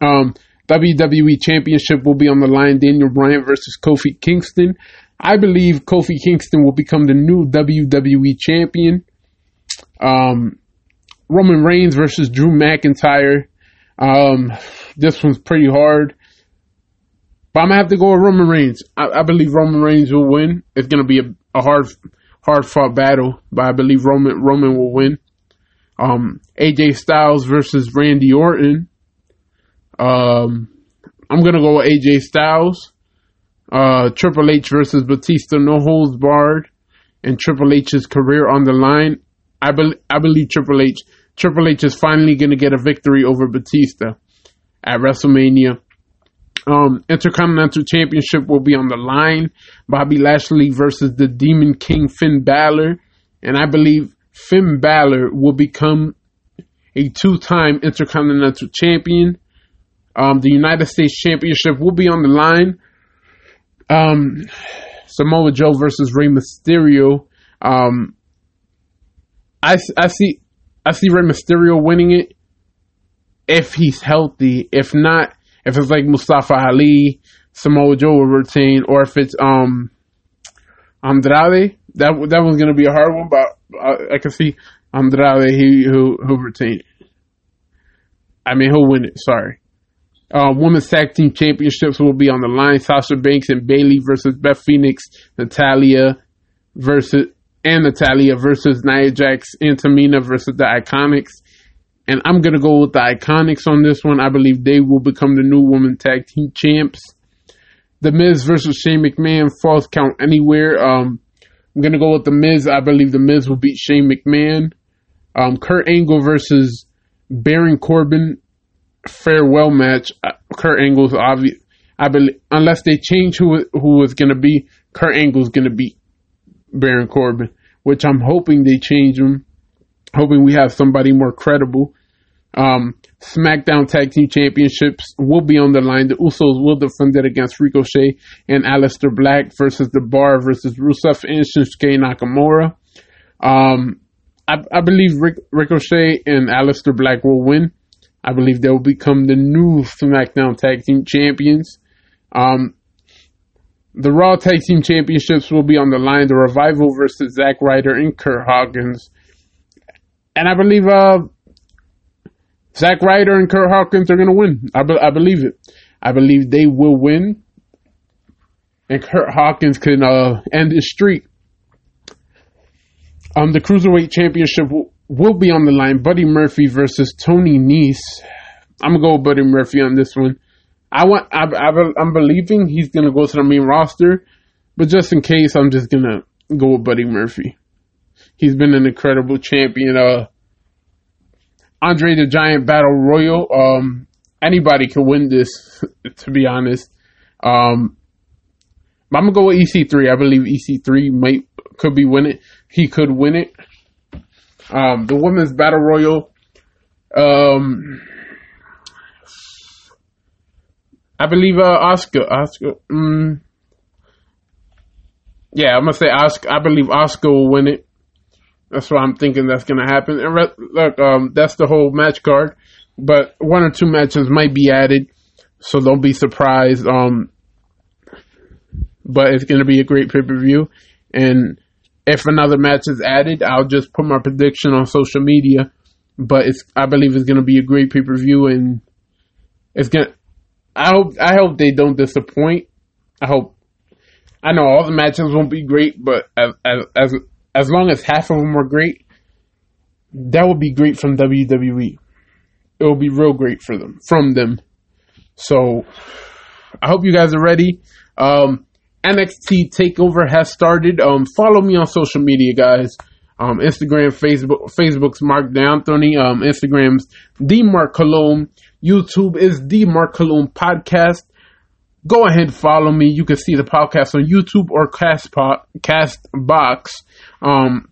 Um, W W E Championship will be on the line. Daniel Bryan versus Kofi Kingston. I believe Kofi Kingston will become the new W W E Champion. Um, Roman Reigns versus Drew McIntyre. Um, this one's pretty hard. But I'm going to have to go with Roman Reigns. I, I believe Roman Reigns will win. It's going to be a, a hard hard fought battle. But I believe Roman Roman will win. Um, A J Styles versus Randy Orton. Um, I'm going to go with A J Styles. Uh, Triple H versus Batista, no holds barred, and Triple H's career on the line. I, be- I believe Triple H Triple H is finally going to get a victory over Batista at WrestleMania. Um, Intercontinental Championship will be on the line. Bobby Lashley versus the Demon King Finn Balor, and I believe Finn Balor will become a two-time Intercontinental Champion. Um, the United States Championship will be on the line. Um, Samoa Joe versus Rey Mysterio. Um, I, I see, I see Rey Mysterio winning it if he's healthy. If not, if it's like Mustafa Ali, Samoa Joe will retain, or if it's um Andrade. That that one's gonna be a hard one, but I, I can see Andrade he who who retain. I mean, he'll win it. Sorry. Uh, Women's Tag Team Championships will be on the line. Sasha Banks and Bayley versus Beth Phoenix, Natalia versus and Natalia versus Nia Jax and Tamina versus the Iconics. And I'm gonna go with the Iconics on this one. I believe they will become the new Women's Tag Team Champs. The Miz versus Shane McMahon, false count anywhere. Um, I'm gonna go with the Miz. I believe the Miz will beat Shane McMahon. Um, Kurt Angle versus Baron Corbin. Farewell match. Kurt Angle's obvious. I believe unless they change who who is going to be, Kurt Angle's going to beat Baron Corbin, which I'm hoping they change him. Hoping we have somebody more credible. Um, SmackDown Tag Team Championships will be on the line. The Usos will defend it against Ricochet and Aleister Black versus The Bar versus Rusev and Shinsuke Nakamura. Um, I, I believe Ric- Ricochet and Aleister Black will win. I believe they will become the new SmackDown Tag Team Champions. Um, the Raw Tag Team Championships will be on the line. The Revival versus Zack Ryder and Curt Hawkins. And I believe uh, Zack Ryder and Curt Hawkins are going to win. I, be- I believe it. I believe they will win. And Curt Hawkins can uh, end his streak. Um, the Cruiserweight Championship w- will be on the line. Buddy Murphy versus Tony Nese. I'm going to go with Buddy Murphy on this one. I want, I, I, I'm believing he's going to go to the main roster. But just in case, I'm just going to go with Buddy Murphy. He's been an incredible champion. Uh, Andre the Giant Battle Royal. Um, anybody can win this, to be honest. Um, I'm going to go with E C three. I believe E C three might could be win it. He could win it. Um, the Women's Battle Royal. Um, I believe uh, Asuka. Asuka. Um, yeah, I'm going to say Asuka. I believe Asuka will win it. That's why I'm thinking that's going to happen. And re- look, um, that's the whole match card. But one or two matches might be added. So don't be surprised. Um, but it's going to be a great pay-per-view. And if another match is added, I'll just put my prediction on social media. But it's, I believe it's going to be a great pay-per-view. And it's going to, I hope, I hope they don't disappoint. I hope. I know all the matches won't be great, but as, as, as As long as half of them are great, that would be great from W W E. It will be real great for them, from them. So, I hope you guys are ready. Um, N X T TakeOver has started. Um, follow me on social media, guys. Um, Instagram, Facebook. Facebook's Mark D'Anthony. Um, Instagram's The Mark Cologne. YouTube is The Mark Cologne Podcast. Go ahead and follow me. You can see the podcast on YouTube or Castpot, Castbox. Um,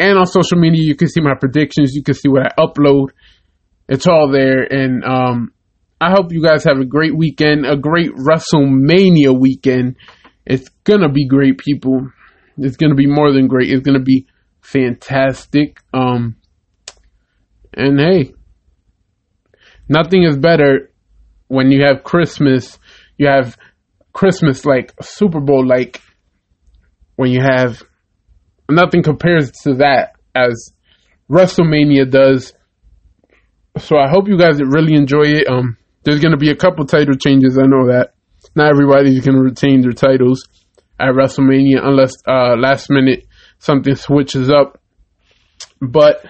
and on social media, you can see my predictions. You can see what I upload. It's all there. And um, I hope you guys have a great weekend, a great WrestleMania weekend. It's going to be great, people. It's going to be more than great. It's going to be fantastic. Um, and, hey, nothing is better when you have Christmas. You have Christmas like Super Bowl like. When you have, nothing compares to that as WrestleMania does. So I hope you guys really enjoy it. Um, there's going to be a couple title changes. I know that not everybody's going to retain their titles at WrestleMania unless uh, last minute something switches up. But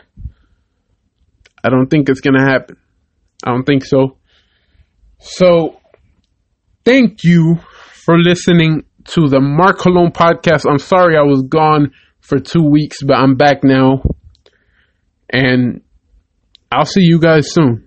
I don't think it's going to happen. I don't think so. So thank you for listening to the Mark Cologne Podcast. I'm sorry I was gone for two weeks, but I'm back now. And I'll see you guys soon.